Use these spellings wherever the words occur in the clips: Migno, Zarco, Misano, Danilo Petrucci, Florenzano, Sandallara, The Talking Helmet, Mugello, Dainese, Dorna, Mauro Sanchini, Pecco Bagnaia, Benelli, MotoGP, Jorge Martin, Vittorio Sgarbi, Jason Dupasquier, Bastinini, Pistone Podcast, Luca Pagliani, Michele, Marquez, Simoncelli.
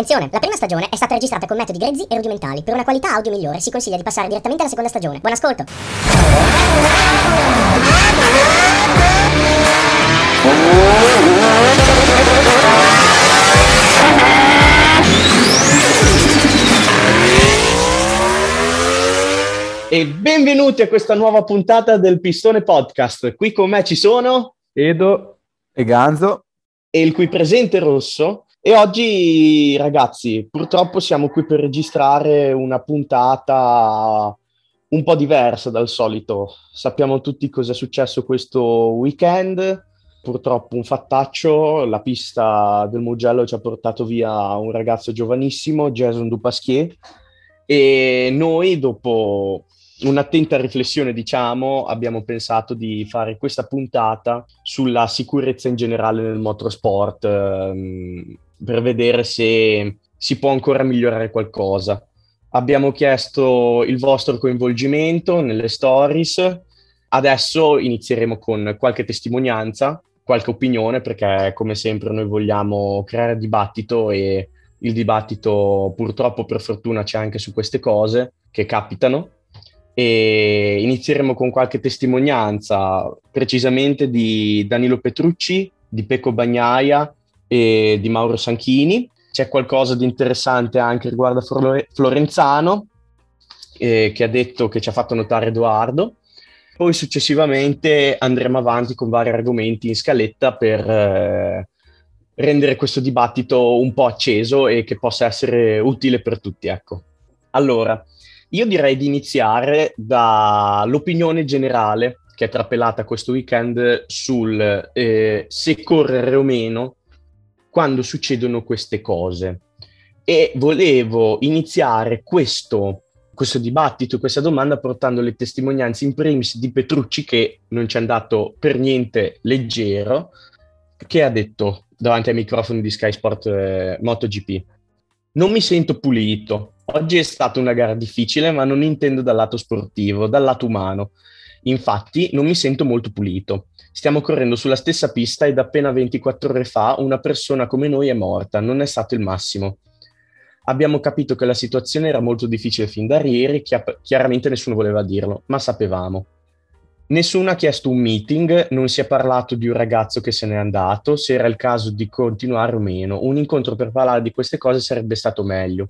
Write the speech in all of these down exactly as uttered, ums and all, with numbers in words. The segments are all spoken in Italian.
Attenzione, la prima stagione è stata registrata con metodi grezzi e rudimentali. Per una qualità audio migliore si consiglia di passare direttamente alla seconda stagione. Buon ascolto! E benvenuti a questa nuova puntata del Pistone Podcast. Qui con me ci sono Edo e Ganzo e il qui presente Rosso. E oggi, ragazzi, purtroppo siamo qui per registrare una puntata un po' diversa dal solito. Sappiamo tutti cosa è successo questo weekend. Purtroppo un fattaccio, la pista del Mugello ci ha portato via un ragazzo giovanissimo, Jason Dupasquier, e noi, dopo un'attenta riflessione, diciamo, abbiamo pensato di fare questa puntata sulla sicurezza in generale nel motorsport, ehm, per vedere se si può ancora migliorare qualcosa. Abbiamo chiesto il vostro coinvolgimento nelle stories. Adesso inizieremo con qualche testimonianza, qualche opinione, perché come sempre noi vogliamo creare dibattito e il dibattito, purtroppo per fortuna, c'è anche su queste cose che capitano. E inizieremo con qualche testimonianza, precisamente di Danilo Petrucci, di Pecco Bagnaia e di Mauro Sanchini. C'è qualcosa di interessante anche riguardo a Florenzano, eh, che ha detto che ci ha fatto notare Edoardo. Poi successivamente andremo avanti con vari argomenti in scaletta per eh, rendere questo dibattito un po' acceso e che possa essere utile per tutti, ecco. Allora, io direi di iniziare dall'opinione generale che è trapelata questo weekend sul eh, se correre o meno quando succedono queste cose. E volevo iniziare questo questo dibattito, questa domanda, portando le testimonianze in primis di Petrucci, che non ci è andato per niente leggero, che ha detto davanti ai microfoni di Sky Sport eh, MotoGP: non mi sento pulito, oggi è stata una gara difficile, ma non intendo dal lato sportivo, dal lato umano. Infatti non mi sento molto pulito. Stiamo correndo sulla stessa pista ed appena ventiquattro ore fa una persona come noi è morta, non è stato il massimo. Abbiamo capito che la situazione era molto difficile fin da ieri, chiaramente nessuno voleva dirlo, ma sapevamo. Nessuno ha chiesto un meeting, non si è parlato di un ragazzo che se n'è andato, se era il caso di continuare o meno. Un incontro per parlare di queste cose sarebbe stato meglio.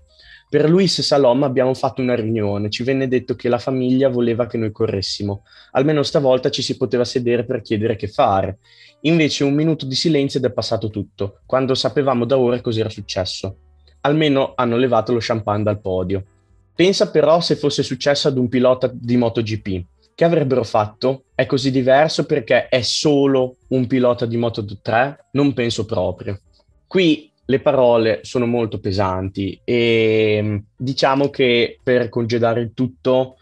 Per Luis Salom abbiamo fatto una riunione, ci venne detto che la famiglia voleva che noi corressimo. Almeno stavolta ci si poteva sedere per chiedere che fare. Invece un minuto di silenzio ed è passato tutto, quando sapevamo da ore cos'era successo. Almeno hanno levato lo champagne dal podio. Pensa però se fosse successo ad un pilota di MotoGP. Che avrebbero fatto? È così diverso perché è solo un pilota di Moto tre? Non penso proprio. Qui le parole sono molto pesanti e diciamo che, per congedare il tutto,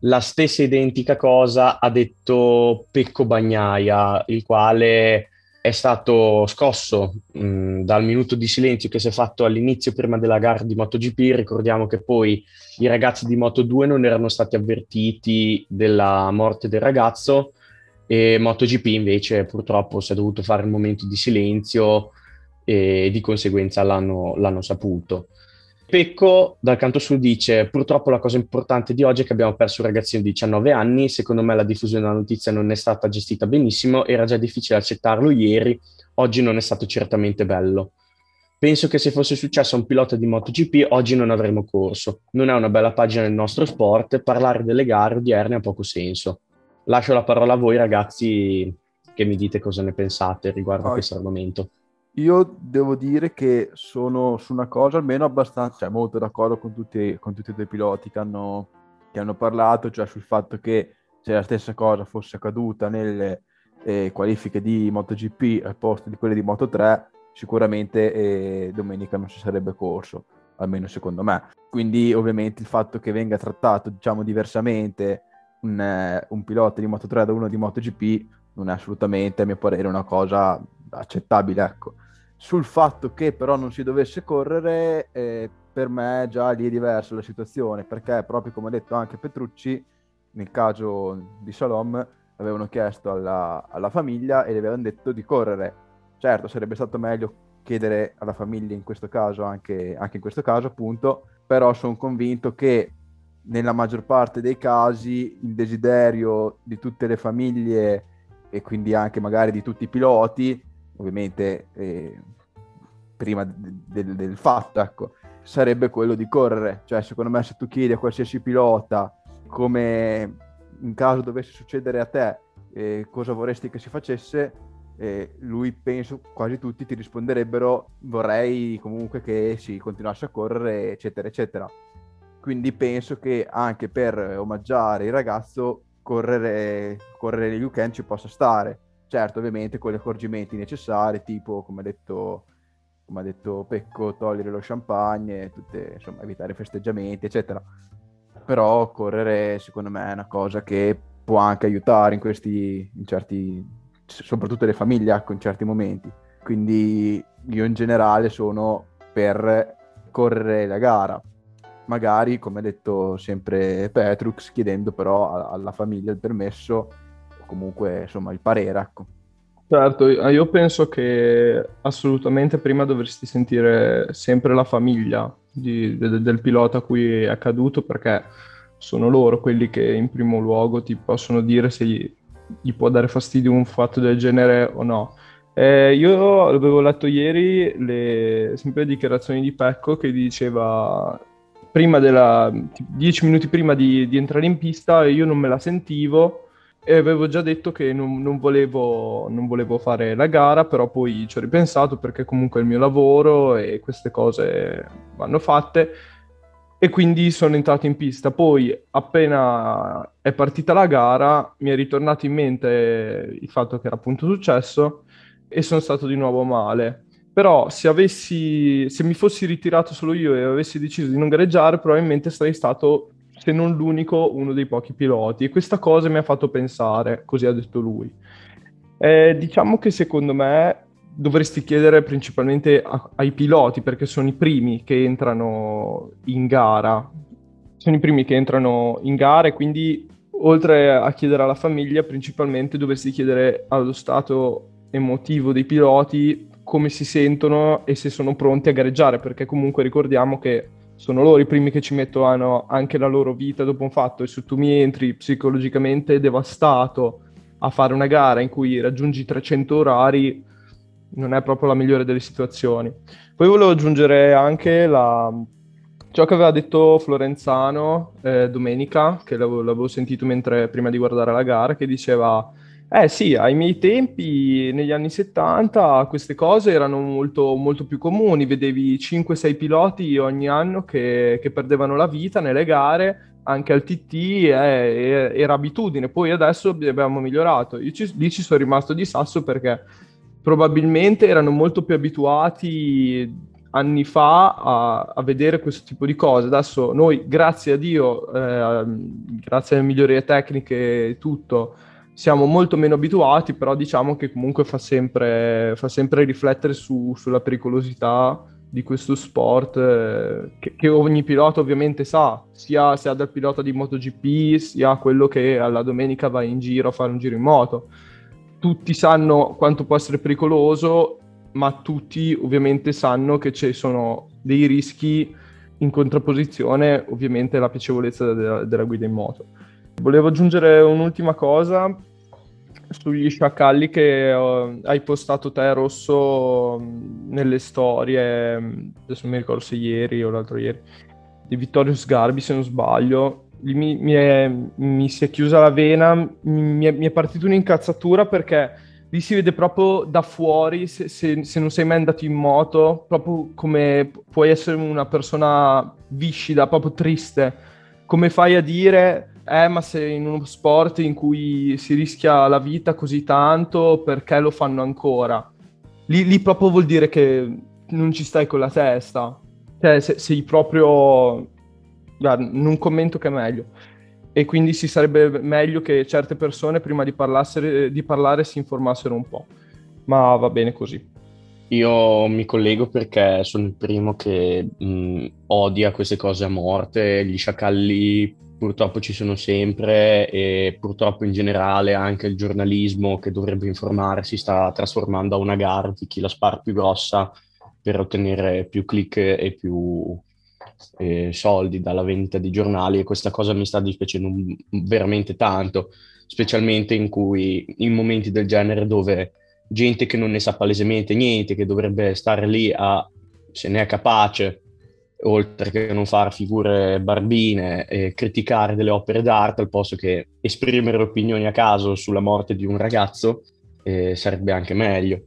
la stessa identica cosa ha detto Pecco Bagnaia, il quale è stato scosso mh, dal minuto di silenzio che si è fatto all'inizio prima della gara di MotoGP. Ricordiamo che poi i ragazzi di Moto due non erano stati avvertiti della morte del ragazzo e MotoGP invece purtroppo si è dovuto fare il momento di silenzio e di conseguenza l'hanno, l'hanno saputo. Pecco dal canto suo dice: purtroppo la cosa importante di oggi è che abbiamo perso un ragazzino di diciannove anni, secondo me la diffusione della notizia non è stata gestita benissimo, era già difficile accettarlo ieri, oggi non è stato certamente bello. Penso che se fosse successo a un pilota di MotoGP oggi non avremmo corso, non è una bella pagina nel nostro sport, parlare delle gare odierne ha poco senso. Lascio la parola a voi ragazzi, che mi dite cosa ne pensate riguardo oh. a questo argomento. Io devo dire che sono su una cosa almeno abbastanza, cioè molto d'accordo con tutti, con tutti e due i piloti che hanno, che hanno parlato, cioè sul fatto che se la stessa cosa fosse accaduta nelle eh, qualifiche di MotoGP al posto di quelle di Moto tre, sicuramente eh, domenica non si sarebbe corso, almeno secondo me. Quindi ovviamente il fatto che venga trattato, diciamo, diversamente un, eh, un pilota di Moto tre da uno di MotoGP non è assolutamente, a mio parere, una cosa accettabile, ecco. Sul fatto che però non si dovesse correre, eh, per me già lì è diversa la situazione, perché proprio come ha detto anche Petrucci, nel caso di Salom avevano chiesto alla, alla famiglia e le avevano detto di correre. Certo, sarebbe stato meglio chiedere alla famiglia in questo caso, anche, anche in questo caso appunto, però sono convinto che nella maggior parte dei casi il desiderio di tutte le famiglie e quindi anche magari di tutti i piloti, ovviamente eh, prima del, del fatto, ecco, sarebbe quello di correre. Cioè secondo me se tu chiedi a qualsiasi pilota come in caso dovesse succedere a te eh, cosa vorresti che si facesse, eh, lui penso quasi tutti ti risponderebbero vorrei comunque che si continuasse a correre eccetera eccetera. Quindi penso che anche per omaggiare il ragazzo correre correre il weekend ci possa stare, certo ovviamente con gli accorgimenti necessari, tipo come ha detto come ha detto Pecco, togliere lo champagne, tutte, insomma, evitare festeggiamenti eccetera. Però correre secondo me è una cosa che può anche aiutare in questi, in certi, soprattutto le famiglie in certi momenti. Quindi io in generale sono per correre la gara, magari come ha detto sempre Petrux, chiedendo però alla famiglia il permesso o comunque insomma il parere, ecco. Certo, io penso che assolutamente prima dovresti sentire sempre la famiglia di, de, del pilota a cui è accaduto, perché sono loro quelli che in primo luogo ti possono dire se gli, gli può dare fastidio un fatto del genere o no. Eh, io avevo letto ieri le, sempre le dichiarazioni di Pecco che diceva prima della, dieci minuti prima di, di entrare in pista io non me la sentivo, e avevo già detto che non, non, volevo, non volevo fare la gara, però poi ci ho ripensato perché comunque è il mio lavoro e queste cose vanno fatte, e quindi sono entrato in pista. Poi appena è partita la gara mi è ritornato in mente il fatto che era appunto successo e sono stato di nuovo male. Però se avessi, se mi fossi ritirato solo io e avessi deciso di non gareggiare, probabilmente sarei stato, se non l'unico, uno dei pochi piloti, e questa cosa mi ha fatto pensare, così ha detto lui. Eh, diciamo che secondo me dovresti chiedere principalmente a, ai piloti, perché sono i primi che entrano in gara, sono i primi che entrano in gara, e quindi oltre a chiedere alla famiglia principalmente dovresti chiedere allo stato emotivo dei piloti come si sentono e se sono pronti a gareggiare, perché comunque ricordiamo che sono loro i primi che ci mettono anche la loro vita dopo un fatto, e se tu mi entri psicologicamente devastato a fare una gara in cui raggiungi trecento orari, non è proprio la migliore delle situazioni. Poi volevo aggiungere anche la... ciò che aveva detto Florenzano eh, domenica, che l'avevo, l'avevo sentito mentre prima di guardare la gara, che diceva eh sì, ai miei tempi, negli anni settanta, queste cose erano molto, molto più comuni, vedevi cinque sei piloti ogni anno che, che perdevano la vita nelle gare, anche al T T eh, era abitudine, poi adesso abbiamo migliorato. Io ci, lì ci sono rimasto di sasso perché probabilmente erano molto più abituati anni fa a, a vedere questo tipo di cose. Adesso noi, grazie a Dio, eh, grazie alle migliorie tecniche e tutto, siamo molto meno abituati, però diciamo che comunque fa sempre, fa sempre riflettere su, sulla pericolosità di questo sport, eh, che, che ogni pilota ovviamente sa, sia, sia dal pilota di MotoGP, sia quello che alla domenica va in giro a fare un giro in moto. Tutti sanno quanto può essere pericoloso, ma tutti ovviamente sanno che ci sono dei rischi in contrapposizione, ovviamente, alla piacevolezza della, della guida in moto. Volevo aggiungere un'ultima cosa sugli sciacalli che uh, hai postato te, Rosso, nelle storie, adesso non mi ricordo se ieri o l'altro ieri, di Vittorio Sgarbi, se non sbaglio. Mi, mi, è, mi si è chiusa la vena, mi è, mi è partita un'incazzatura, perché lì si vede proprio da fuori, se, se, se non sei mai andato in moto, proprio come puoi essere una persona viscida, proprio triste. Come fai a dire... Eh, ma se in uno sport in cui si rischia la vita così tanto, perché lo fanno ancora? Lì, lì proprio vuol dire che non ci stai con la testa. Cioè, se, sei proprio... Guarda, non commento che è meglio. E quindi si sarebbe meglio che certe persone, prima di, di parlare, si informassero un po'. Ma va bene così. Io mi collego perché sono il primo che mh, odia queste cose a morte, gli sciacalli... Purtroppo ci sono sempre, e purtroppo in generale anche il giornalismo che dovrebbe informarsi sta trasformando a una gara di chi la spara più grossa per ottenere più click e più eh, soldi dalla vendita di giornali, e questa cosa mi sta dispiacendo veramente tanto, specialmente in cui in momenti del genere dove gente che non ne sa palesemente niente, che dovrebbe stare lì a se ne è capace, oltre che non far figure barbine e criticare delle opere d'arte, al posto che esprimere opinioni a caso sulla morte di un ragazzo, eh, sarebbe anche meglio.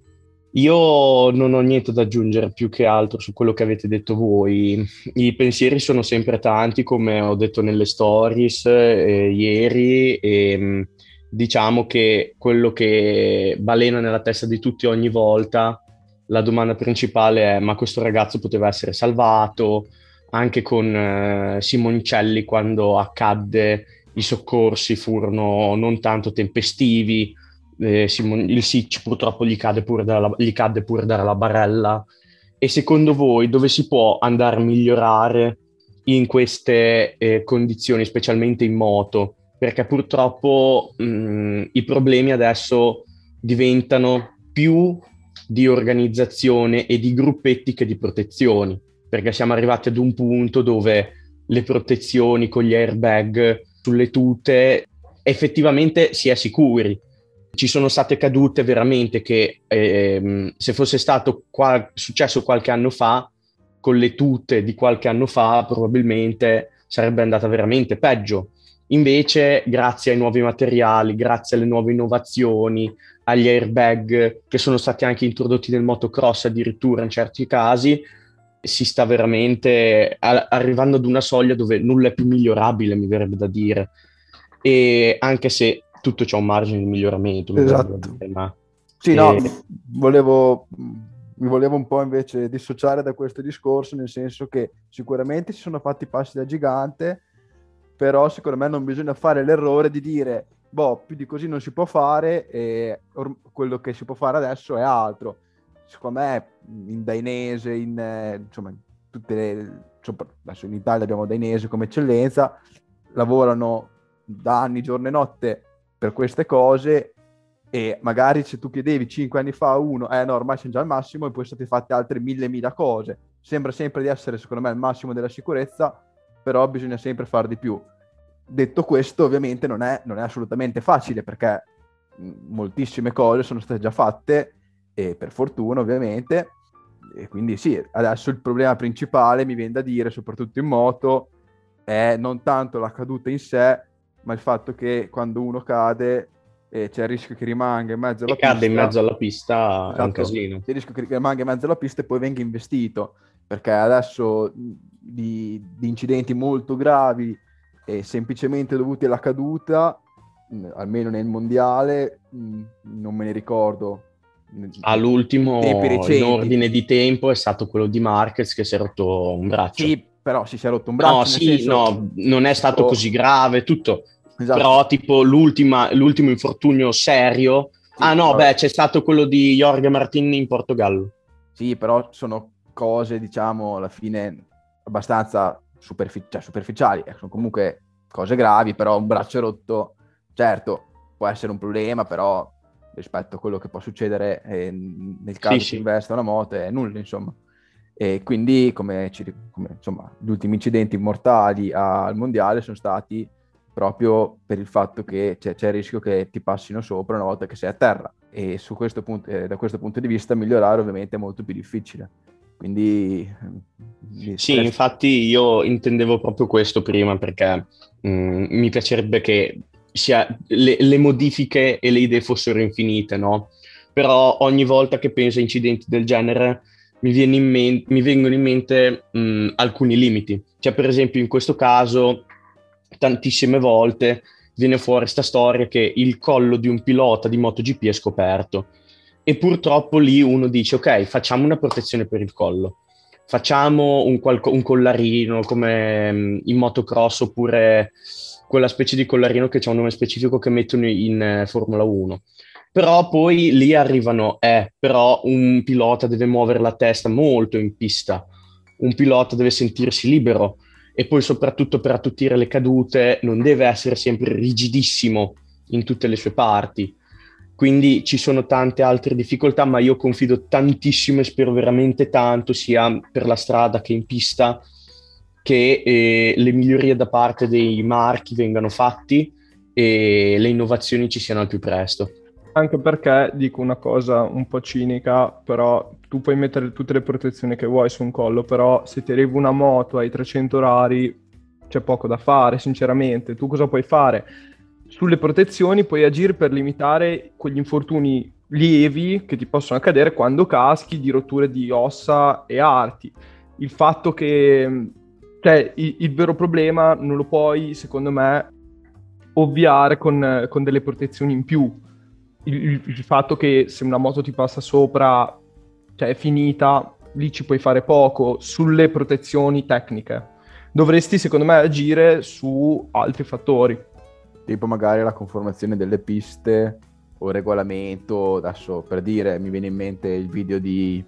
Io non ho niente da aggiungere più che altro su quello che avete detto voi. I pensieri sono sempre tanti, come ho detto nelle stories eh, ieri, e diciamo che quello che balena nella testa di tutti ogni volta, la domanda principale è: ma questo ragazzo poteva essere salvato? Anche con eh, Simoncelli, quando accadde, i soccorsi furono non tanto tempestivi. Eh, Simon, il Sitch purtroppo gli cadde pure dalla, gli cadde pure dalla barella. E secondo voi dove si può andare a migliorare in queste eh, condizioni, specialmente in moto? Perché purtroppo mh, i problemi adesso diventano più di organizzazione e di gruppetti che di protezioni, perché siamo arrivati ad un punto dove le protezioni con gli airbag sulle tute effettivamente si è sicuri. Ci sono state cadute veramente che ehm, se fosse stato qual- successo qualche anno fa, con le tute di qualche anno fa, probabilmente sarebbe andata veramente peggio. Invece, grazie ai nuovi materiali, grazie alle nuove innovazioni, agli airbag che sono stati anche introdotti nel motocross addirittura in certi casi, si sta veramente a- arrivando ad una soglia dove nulla è più migliorabile, mi verrebbe da dire. E anche se tutto c'è un margine di miglioramento. Esatto. Ma... Sì, e... no, volevo, mi volevo un po' invece dissociare da questo discorso, nel senso che sicuramente si sono fatti passi da gigante, però secondo me non bisogna fare l'errore di dire boh, più di così non si può fare e or- quello che si può fare adesso è altro. Secondo me in Dainese, in, eh, insomma, tutte le, sopra, adesso in Italia abbiamo Dainese come eccellenza, lavorano da anni, giorno e notte per queste cose, e magari se tu chiedevi cinque anni fa a uno, eh no, ormai siamo già al massimo, e poi sono state fatte altre mille mila cose. Sembra sempre di essere, secondo me, al massimo della sicurezza, però bisogna sempre far di più. Detto questo, ovviamente non è, non è assolutamente facile, perché moltissime cose sono state già fatte, e per fortuna ovviamente, e quindi sì, adesso il problema principale, mi viene da dire, soprattutto in moto, è non tanto la caduta in sé, ma il fatto che quando uno cade eh, c'è il rischio che rimanga in mezzo alla e pista. Cade in mezzo alla pista, esatto, è un casino. C'è il rischio che rimanga in mezzo alla pista e poi venga investito, perché adesso di, di incidenti molto gravi e semplicemente dovuti alla caduta, mh, almeno nel mondiale, mh, non me ne ricordo. All'ultimo in ordine di tempo è stato quello di Marquez, che si è rotto un braccio. Sì, però si, si è rotto un braccio. No, sì, senso, no, non è stato però... così grave, tutto. Esatto. Però tipo l'ultima, l'ultimo infortunio serio, sì, ah no, però... beh, c'è stato quello di Jorge Martin in Portogallo. Sì, però sono cose, diciamo, alla fine abbastanza superfic- cioè, superficiali, sono comunque cose gravi, però un braccio rotto, certo, può essere un problema, però rispetto a quello che può succedere eh, nel caso sì, si sì. investa una moto è nulla, insomma. E quindi, come, ci, come insomma, gli ultimi incidenti mortali al mondiale sono stati proprio per il fatto che c'è, c'è il rischio che ti passino sopra una volta che sei a terra, e su questo punto, eh, da questo punto di vista migliorare ovviamente è molto più difficile. Quindi sì, infatti io intendevo proprio questo prima, perché mh, mi piacerebbe che sia le, le modifiche e le idee fossero infinite, no? Però ogni volta che penso a incidenti del genere mi, viene in men- mi vengono in mente mh, alcuni limiti. Cioè, per esempio, in questo caso tantissime volte viene fuori sta storia che il collo di un pilota di MotoGP è scoperto, e purtroppo lì uno dice ok, facciamo una protezione per il collo, facciamo un, qual- un collarino come in motocross, oppure quella specie di collarino che c'è un nome specifico che mettono in eh, Formula uno. Però poi lì arrivano, eh, però un pilota deve muovere la testa molto in pista, un pilota deve sentirsi libero, e poi soprattutto per attutire le cadute non deve essere sempre rigidissimo in tutte le sue parti. Quindi ci sono tante altre difficoltà, ma io confido tantissimo e spero veramente tanto, sia per la strada che in pista, che eh, le migliorie da parte dei marchi vengano fatti e le innovazioni ci siano al più presto. Anche perché, dico una cosa un po' cinica, però tu puoi mettere tutte le protezioni che vuoi su un collo, però se ti arriva una moto ai trecento orari c'è poco da fare, sinceramente. Tu cosa puoi fare? Sulle protezioni puoi agire per limitare quegli infortuni lievi che ti possono accadere quando caschi, di rotture di ossa e arti. Il fatto che, cioè, il, il vero problema non lo puoi, secondo me, ovviare con, con delle protezioni in più. Il, il fatto che se una moto ti passa sopra, cioè è finita, lì ci puoi fare poco. Sulle protezioni tecniche dovresti, secondo me, agire su altri fattori, tipo magari la conformazione delle piste o regolamento. Adesso, per dire, mi viene in mente il video di,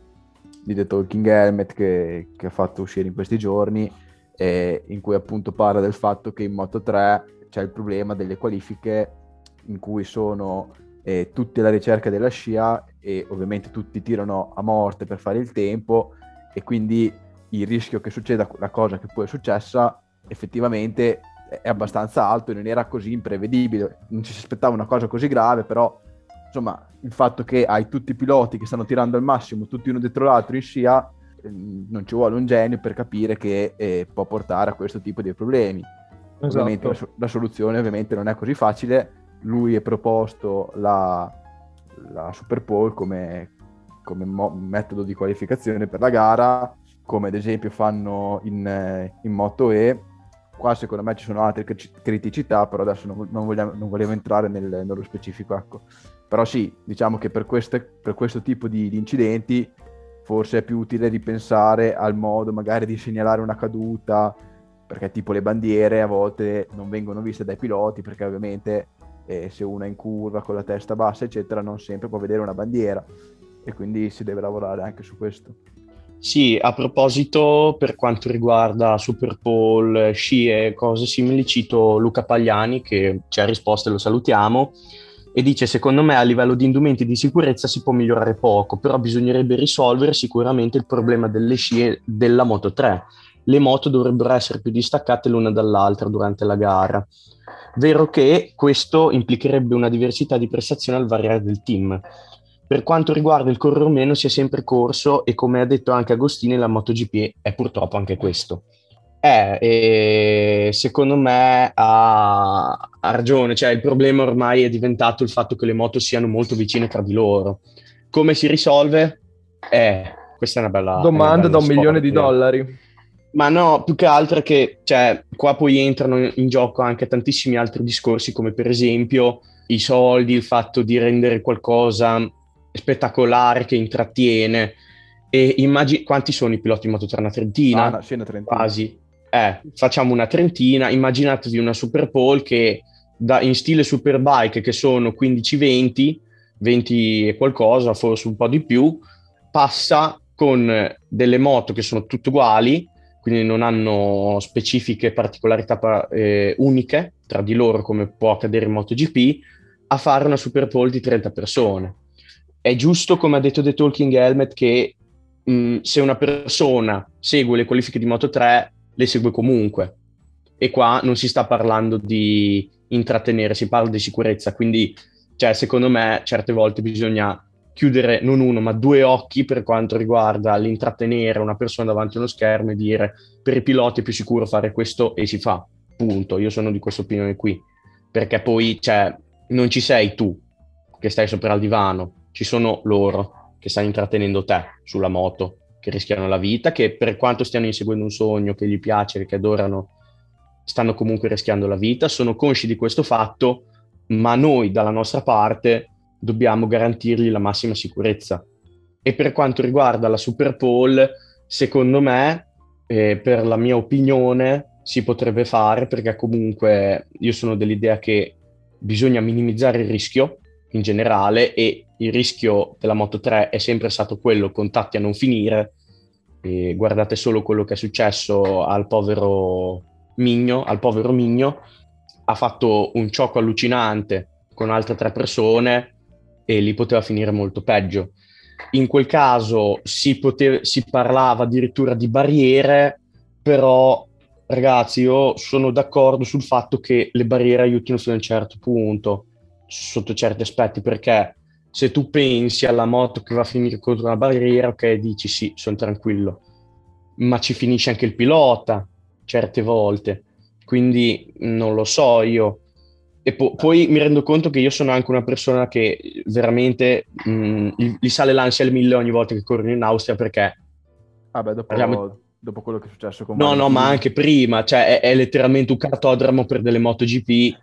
di The Talking Helmet che, che ha fatto uscire in questi giorni, eh, in cui appunto parla del fatto che in Moto tre c'è il problema delle qualifiche in cui sono eh, tutti alla ricerca della scia e ovviamente tutti tirano a morte per fare il tempo, e quindi il rischio che succeda la cosa che poi è successa effettivamente è abbastanza alto e non era così imprevedibile, non ci si aspettava una cosa così grave, però insomma il fatto che hai tutti i piloti che stanno tirando al massimo tutti uno dietro l'altro in scia, eh, non ci vuole un genio per capire che eh, può portare a questo tipo di problemi. Esatto. Ovviamente la, la soluzione ovviamente non è così facile. Lui ha proposto la, la Super Pole come, come mo- metodo di qualificazione per la gara, come ad esempio fanno in, in Moto E. Qua secondo me ci sono altre criticità, però adesso non, non, vogliamo, non volevo entrare nel, nello specifico, ecco. Però sì, diciamo che per, queste, per questo tipo di, di incidenti forse è più utile ripensare al modo magari di segnalare una caduta, perché tipo le bandiere a volte non vengono viste dai piloti, perché ovviamente eh, se uno è in curva con la testa bassa eccetera non sempre può vedere una bandiera, e quindi si deve lavorare anche su questo. Sì, a proposito, per quanto riguarda Super Bowl, scie e cose simili, cito Luca Pagliani che ci ha risposto e lo salutiamo, e dice: secondo me a livello di indumenti di sicurezza si può migliorare poco, però bisognerebbe risolvere sicuramente il problema delle scie della Moto tre. Le moto dovrebbero essere più distaccate l'una dall'altra durante la gara. Vero che questo implicherebbe una diversità di prestazione al variare del team. Per quanto riguarda il correre o meno, si è sempre corso, e come ha detto anche Agostini, la MotoGP è purtroppo anche questo. Eh, eh, secondo me ha, ha ragione, cioè il problema ormai è diventato il fatto che le moto siano molto vicine tra di loro. Come si risolve? Eh, questa è una bella domanda, una bella da un sport, milione di dollari. Ma no, più che altro che, cioè, qua poi entrano in gioco anche tantissimi altri discorsi, come per esempio i soldi, il fatto di rendere qualcosa spettacolare che intrattiene. E immagini quanti sono i piloti in Moto tre? Una trentina? Ah, no, sì, una trentina. Quasi. Eh, facciamo una trentina. Immaginatevi una Super Pole che da, in stile Superbike, che sono quindici venti, venti e qualcosa, forse un po' di più, passa con delle moto che sono tutte uguali, quindi non hanno specifiche particolarità eh, uniche tra di loro come può accadere in MotoGP, a fare una Super Pole di trenta persone. È giusto, come ha detto The Talking Helmet, che mh, se una persona segue le qualifiche di Moto tre, le segue comunque. E qua non si sta parlando di intrattenere, si parla di sicurezza. Quindi, cioè, secondo me, certe volte bisogna chiudere non uno, ma due occhi per quanto riguarda l'intrattenere una persona davanti a uno schermo e dire: per i piloti è più sicuro fare questo e si fa. Punto. Io sono di questa opinione qui. Perché poi, cioè, non ci sei tu che stai sopra al divano. Ci sono loro che stanno intrattenendo te sulla moto, che rischiano la vita, che per quanto stiano inseguendo un sogno che gli piace, che adorano, stanno comunque rischiando la vita. Sono consci di questo fatto, ma noi dalla nostra parte dobbiamo garantirgli la massima sicurezza. E per quanto riguarda la Super Pole, secondo me, eh, per la mia opinione, si potrebbe fare, perché comunque io sono dell'idea che bisogna minimizzare il rischio in generale, e il rischio della Moto tre è sempre stato quello, contatti a non finire. E guardate solo quello che è successo al povero Migno, al povero Migno, ha fatto un ciocco allucinante con altre tre persone, e lì poteva finire molto peggio. In quel caso si, poteva, si parlava addirittura di barriere, però ragazzi io sono d'accordo sul fatto che le barriere aiutino fino a un certo punto, sotto certi aspetti, perché se tu pensi alla moto che va a finire contro una barriera, ok, dici sì, sono tranquillo, ma ci finisce anche il pilota certe volte, quindi non lo so io. E po- poi mi rendo conto che io sono anche una persona che veramente mh, gli sale l'ansia al mille ogni volta che corro in Austria, perché ah beh, dopo, parliamo... dopo quello che è successo con no no ma anche prima, cioè è, è letteralmente un cartodromo per delle MotoGP, beh,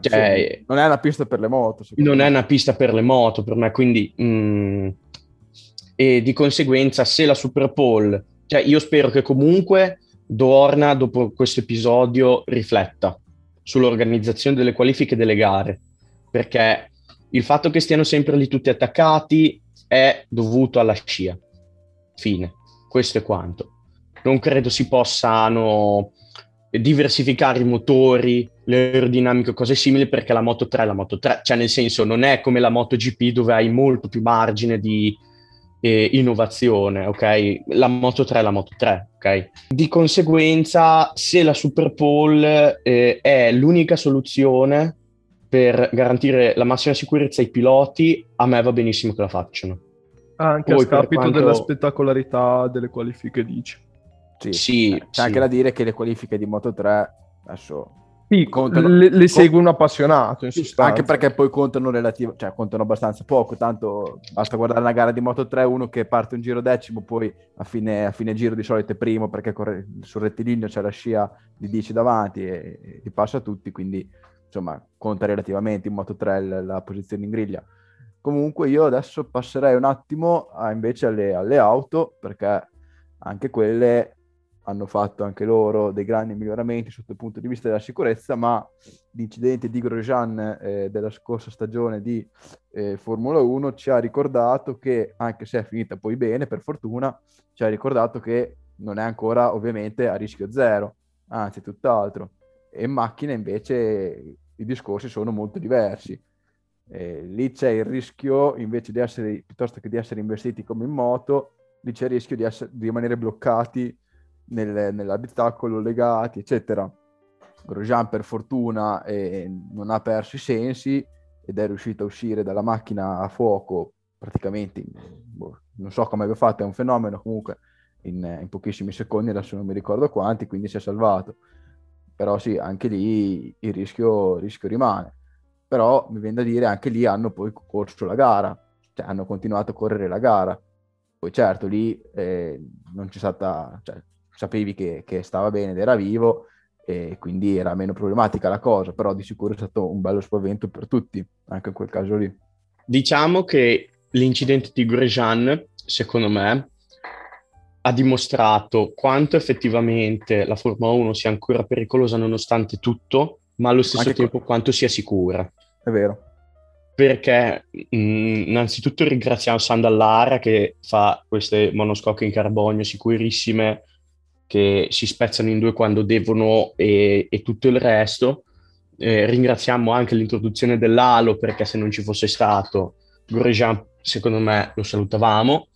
cioè, sì. non è una pista per le moto non me. È una pista per le moto per me, quindi mh, e di conseguenza se la Superpole, cioè io spero che comunque Dorna dopo questo episodio rifletta sull'organizzazione delle qualifiche delle gare, perché il fatto che stiano sempre lì tutti attaccati è dovuto alla scia. Fine. Questo è quanto. Non credo si possano diversificare i motori, l'aerodinamica, cose simili, perché la Moto tre è la Moto tre, cioè nel senso non è come la MotoGP dove hai molto più margine di eh, innovazione, ok? La Moto tre è la Moto tre, ok? Di conseguenza, se la Superpole eh, è l'unica soluzione per garantire la massima sicurezza ai piloti, a me va benissimo che la facciano. Anche Poi, a scapito quanto... della spettacolarità delle qualifiche, dici? Sì, sì, c'è sì. anche da dire che le qualifiche di Moto tre adesso sì, contano, le, le segue un appassionato in sostanza, anche perché poi contano relativo, cioè contano abbastanza poco, tanto basta guardare una gara di Moto tre, uno che parte un giro decimo, poi a fine, a fine giro di solito è primo, perché corre, sul rettilineo c'è la scia di dieci davanti e, e ti passa tutti, quindi insomma conta relativamente in Moto tre la, la posizione in griglia. Comunque io adesso passerei un attimo a, invece alle, alle auto, perché anche quelle hanno fatto anche loro dei grandi miglioramenti sotto il punto di vista della sicurezza, ma l'incidente di Grosjean eh, della scorsa stagione di eh, Formula uno ci ha ricordato che, anche se è finita poi bene per fortuna, ci ha ricordato che non è ancora ovviamente a rischio zero, anzi tutt'altro. E in macchina invece i discorsi sono molto diversi. Eh, lì c'è il rischio invece di essere, piuttosto che di essere investiti come in moto, lì c'è il rischio di, essere, di rimanere bloccati Nel, nell'abitacolo, legati eccetera. Grosjean per fortuna eh, non ha perso i sensi ed è riuscito a uscire dalla macchina a fuoco praticamente, boh, non so come abbia fatto, è un fenomeno, comunque in, in pochissimi secondi, adesso non mi ricordo quanti, quindi si è salvato. Però sì, anche lì il rischio, il rischio rimane, però mi viene da dire anche lì hanno poi corso la gara, cioè hanno continuato a correre la gara. Poi certo lì eh, non c'è stata, cioè, sapevi che, che stava bene ed era vivo e quindi era meno problematica la cosa, però di sicuro è stato un bello spavento per tutti, anche in quel caso lì. Diciamo che l'incidente di Grosjean, secondo me, ha dimostrato quanto effettivamente la Formula uno sia ancora pericolosa nonostante tutto, ma allo stesso anche tempo co- quanto sia sicura. È vero. Perché mh, innanzitutto ringraziamo Sandallara che fa queste monoscocche in carbonio sicurissime, che si spezzano in due quando devono e, e tutto il resto. Eh, ringraziamo anche l'introduzione dell'halo, perché se non ci fosse stato Grosjean, secondo me, lo salutavamo.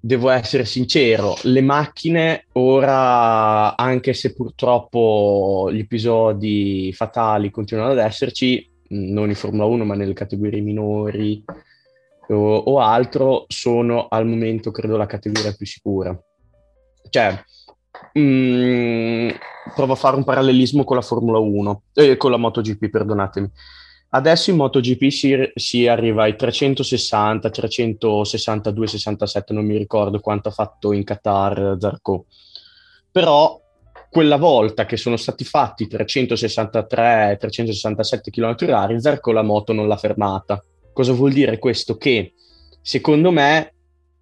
Devo essere sincero, le macchine ora, anche se purtroppo gli episodi fatali continuano ad esserci, non in Formula uno ma nelle categorie minori o, o altro, sono al momento, credo, la categoria più sicura. Cioè, Mm, provo a fare un parallelismo con la Formula uno eh, con la MotoGP, perdonatemi. Adesso in MotoGP si, si arriva ai trecentosessanta, trecentosessantadue, sessantasette, non mi ricordo quanto ha fatto in Qatar Zarco, però quella volta che sono stati fatti trecentosessantatré, trecentosessantasette chilometri orari, Zarco la moto non l'ha fermata. Cosa vuol dire questo? Che secondo me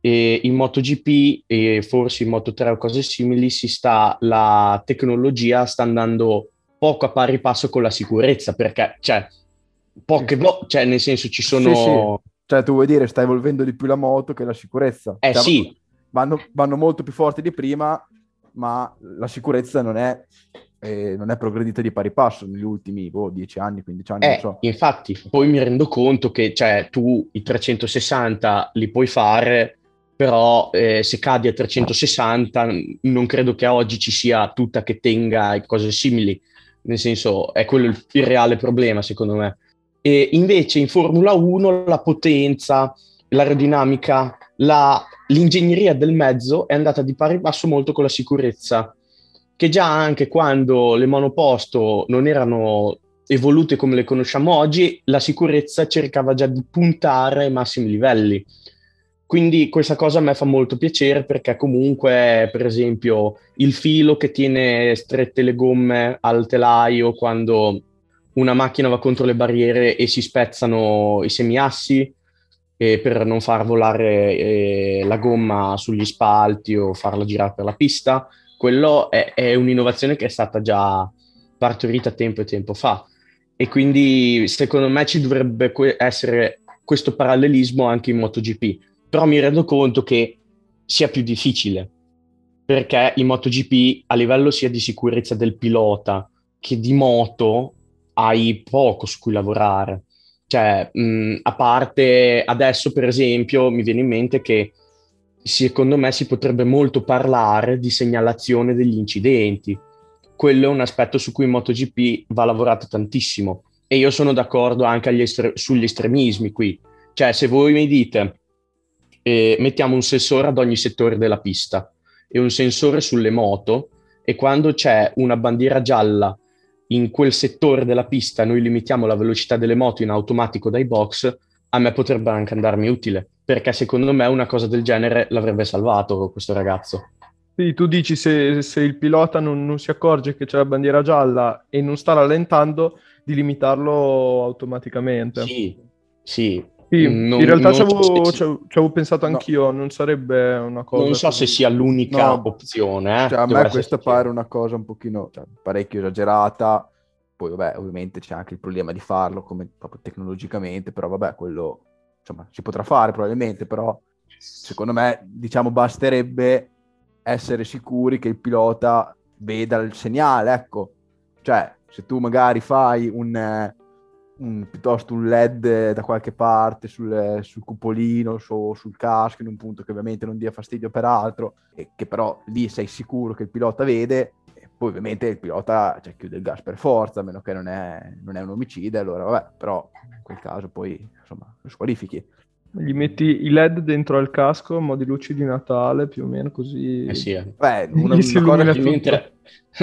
E in MotoGP e forse in Moto tre o cose simili si sta, la tecnologia sta andando poco a pari passo con la sicurezza, perché cioè poche vo- cioè nel senso ci sono sì, sì. Cioè tu vuoi dire sta evolvendo di più la moto che la sicurezza, eh cioè, sì vanno, vanno molto più forti di prima, ma la sicurezza non è eh, non è progredita di pari passo negli ultimi boh, dieci anni, quindici anni. Eh, non so. Infatti, poi mi rendo conto che cioè, tu i trecentosessanta li puoi fare, però eh, se cadi a trecentosessanta non credo che oggi ci sia tutta che tenga cose simili, nel senso è quello il, il reale problema secondo me. E invece in Formula uno la potenza, l'aerodinamica, la, l'ingegneria del mezzo è andata di pari passo molto con la sicurezza, che già anche quando le monoposto non erano evolute come le conosciamo oggi, la sicurezza cercava già di puntare ai massimi livelli. Quindi questa cosa a me fa molto piacere, perché comunque, per esempio, il filo che tiene strette le gomme al telaio quando una macchina va contro le barriere e si spezzano i semiassi eh, per non far volare eh, la gomma sugli spalti o farla girare per la pista, quello è, è un'innovazione che è stata già partorita tempo e tempo fa. E quindi secondo me ci dovrebbe que- essere questo parallelismo anche in MotoGP. Però mi rendo conto che sia più difficile, perché in MotoGP a livello sia di sicurezza del pilota che di moto hai poco su cui lavorare. Cioè, mh, a parte adesso, per esempio, mi viene in mente che secondo me si potrebbe molto parlare di segnalazione degli incidenti. Quello è un aspetto su cui in MotoGP va lavorato tantissimo. E io sono d'accordo anche agli estre- sugli estremismi qui. Cioè, se voi mi dite... E mettiamo un sensore ad ogni settore della pista e un sensore sulle moto, e quando c'è una bandiera gialla in quel settore della pista noi limitiamo la velocità delle moto in automatico dai box, a me potrebbe anche andarmi utile, perché secondo me una cosa del genere l'avrebbe salvato questo ragazzo. Sì, tu dici se, se il pilota non, non si accorge che c'è la bandiera gialla e non sta rallentando, di limitarlo automaticamente. Sì, sì. Sì, non, in realtà ci avevo so se... pensato anch'io, no. Non sarebbe una cosa... Non so se sia l'unica no. opzione. Eh? Cioè, a me questa pare una cosa un pochino cioè, parecchio esagerata, poi vabbè ovviamente c'è anche il problema di farlo come proprio tecnologicamente, però vabbè quello insomma, si potrà fare probabilmente, però secondo me diciamo basterebbe essere sicuri che il pilota veda il segnale, ecco, cioè se tu magari fai un... Eh, Un, piuttosto un L E D da qualche parte sul, sul cupolino, su, sul casco, in un punto che ovviamente non dia fastidio per altro, e che però lì sei sicuro che il pilota vede, e poi ovviamente il pilota cioè, chiude il gas per forza, a meno che non è, non è un omicida, allora vabbè, però in quel caso poi insomma lo squalifichi. Gli metti i L E D dentro al casco, mo' di luci di Natale, più o meno così... Eh sì, eh. Beh, una, una cosa che mi inter...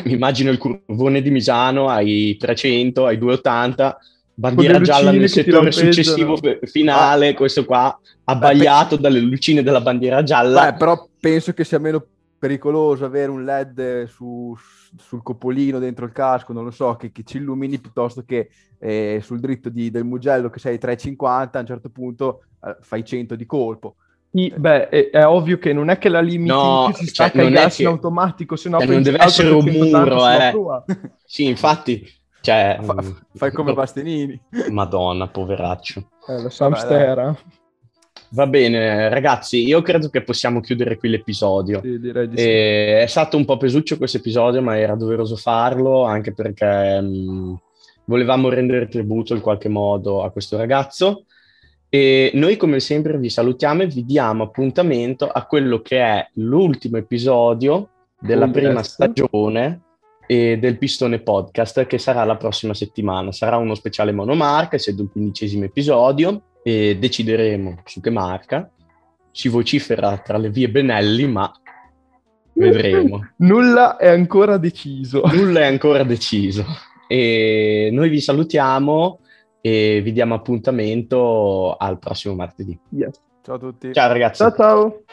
immagino il curvone di Misano, ai trecento, ai duecentottanta... Bandiera gialla nel settore successivo finale, ah, questo qua abbagliato beh, dalle lucine della bandiera gialla. Beh, però penso che sia meno pericoloso avere un L E D su, sul copolino dentro il casco, non lo so, che, che ci illumini, piuttosto che eh, sul dritto di, del Mugello che sei trecentocinquanta, a un certo punto eh, fai cento di colpo. I, beh, è, è ovvio che non è che la limiti no, che si stacca cioè, il gas che... in automatico, sennò cioè, non deve essere un muro, eh. Sì, infatti... Cioè, Fa, fai come Bastinini. Madonna, poveraccio. Eh, lo Samstera. Va bene, ragazzi, io credo che possiamo chiudere qui l'episodio. Sì, direi di sì. È stato un po' pesuccio questo episodio, ma era doveroso farlo, anche perché mh, volevamo rendere tributo in qualche modo a questo ragazzo. E noi, come sempre, vi salutiamo e vi diamo appuntamento a quello che è l'ultimo episodio della Buon prima resto. stagione e del Pistone Podcast, che sarà la prossima settimana. Sarà uno speciale monomarca, essendo il quindicesimo episodio, e decideremo su che marca. Si vocifera tra le vie Benelli, ma vedremo. Nulla è ancora deciso. Nulla è ancora deciso. E noi vi salutiamo e vi diamo appuntamento al prossimo martedì. Yes. Ciao a tutti. Ciao ragazzi. Ciao ciao.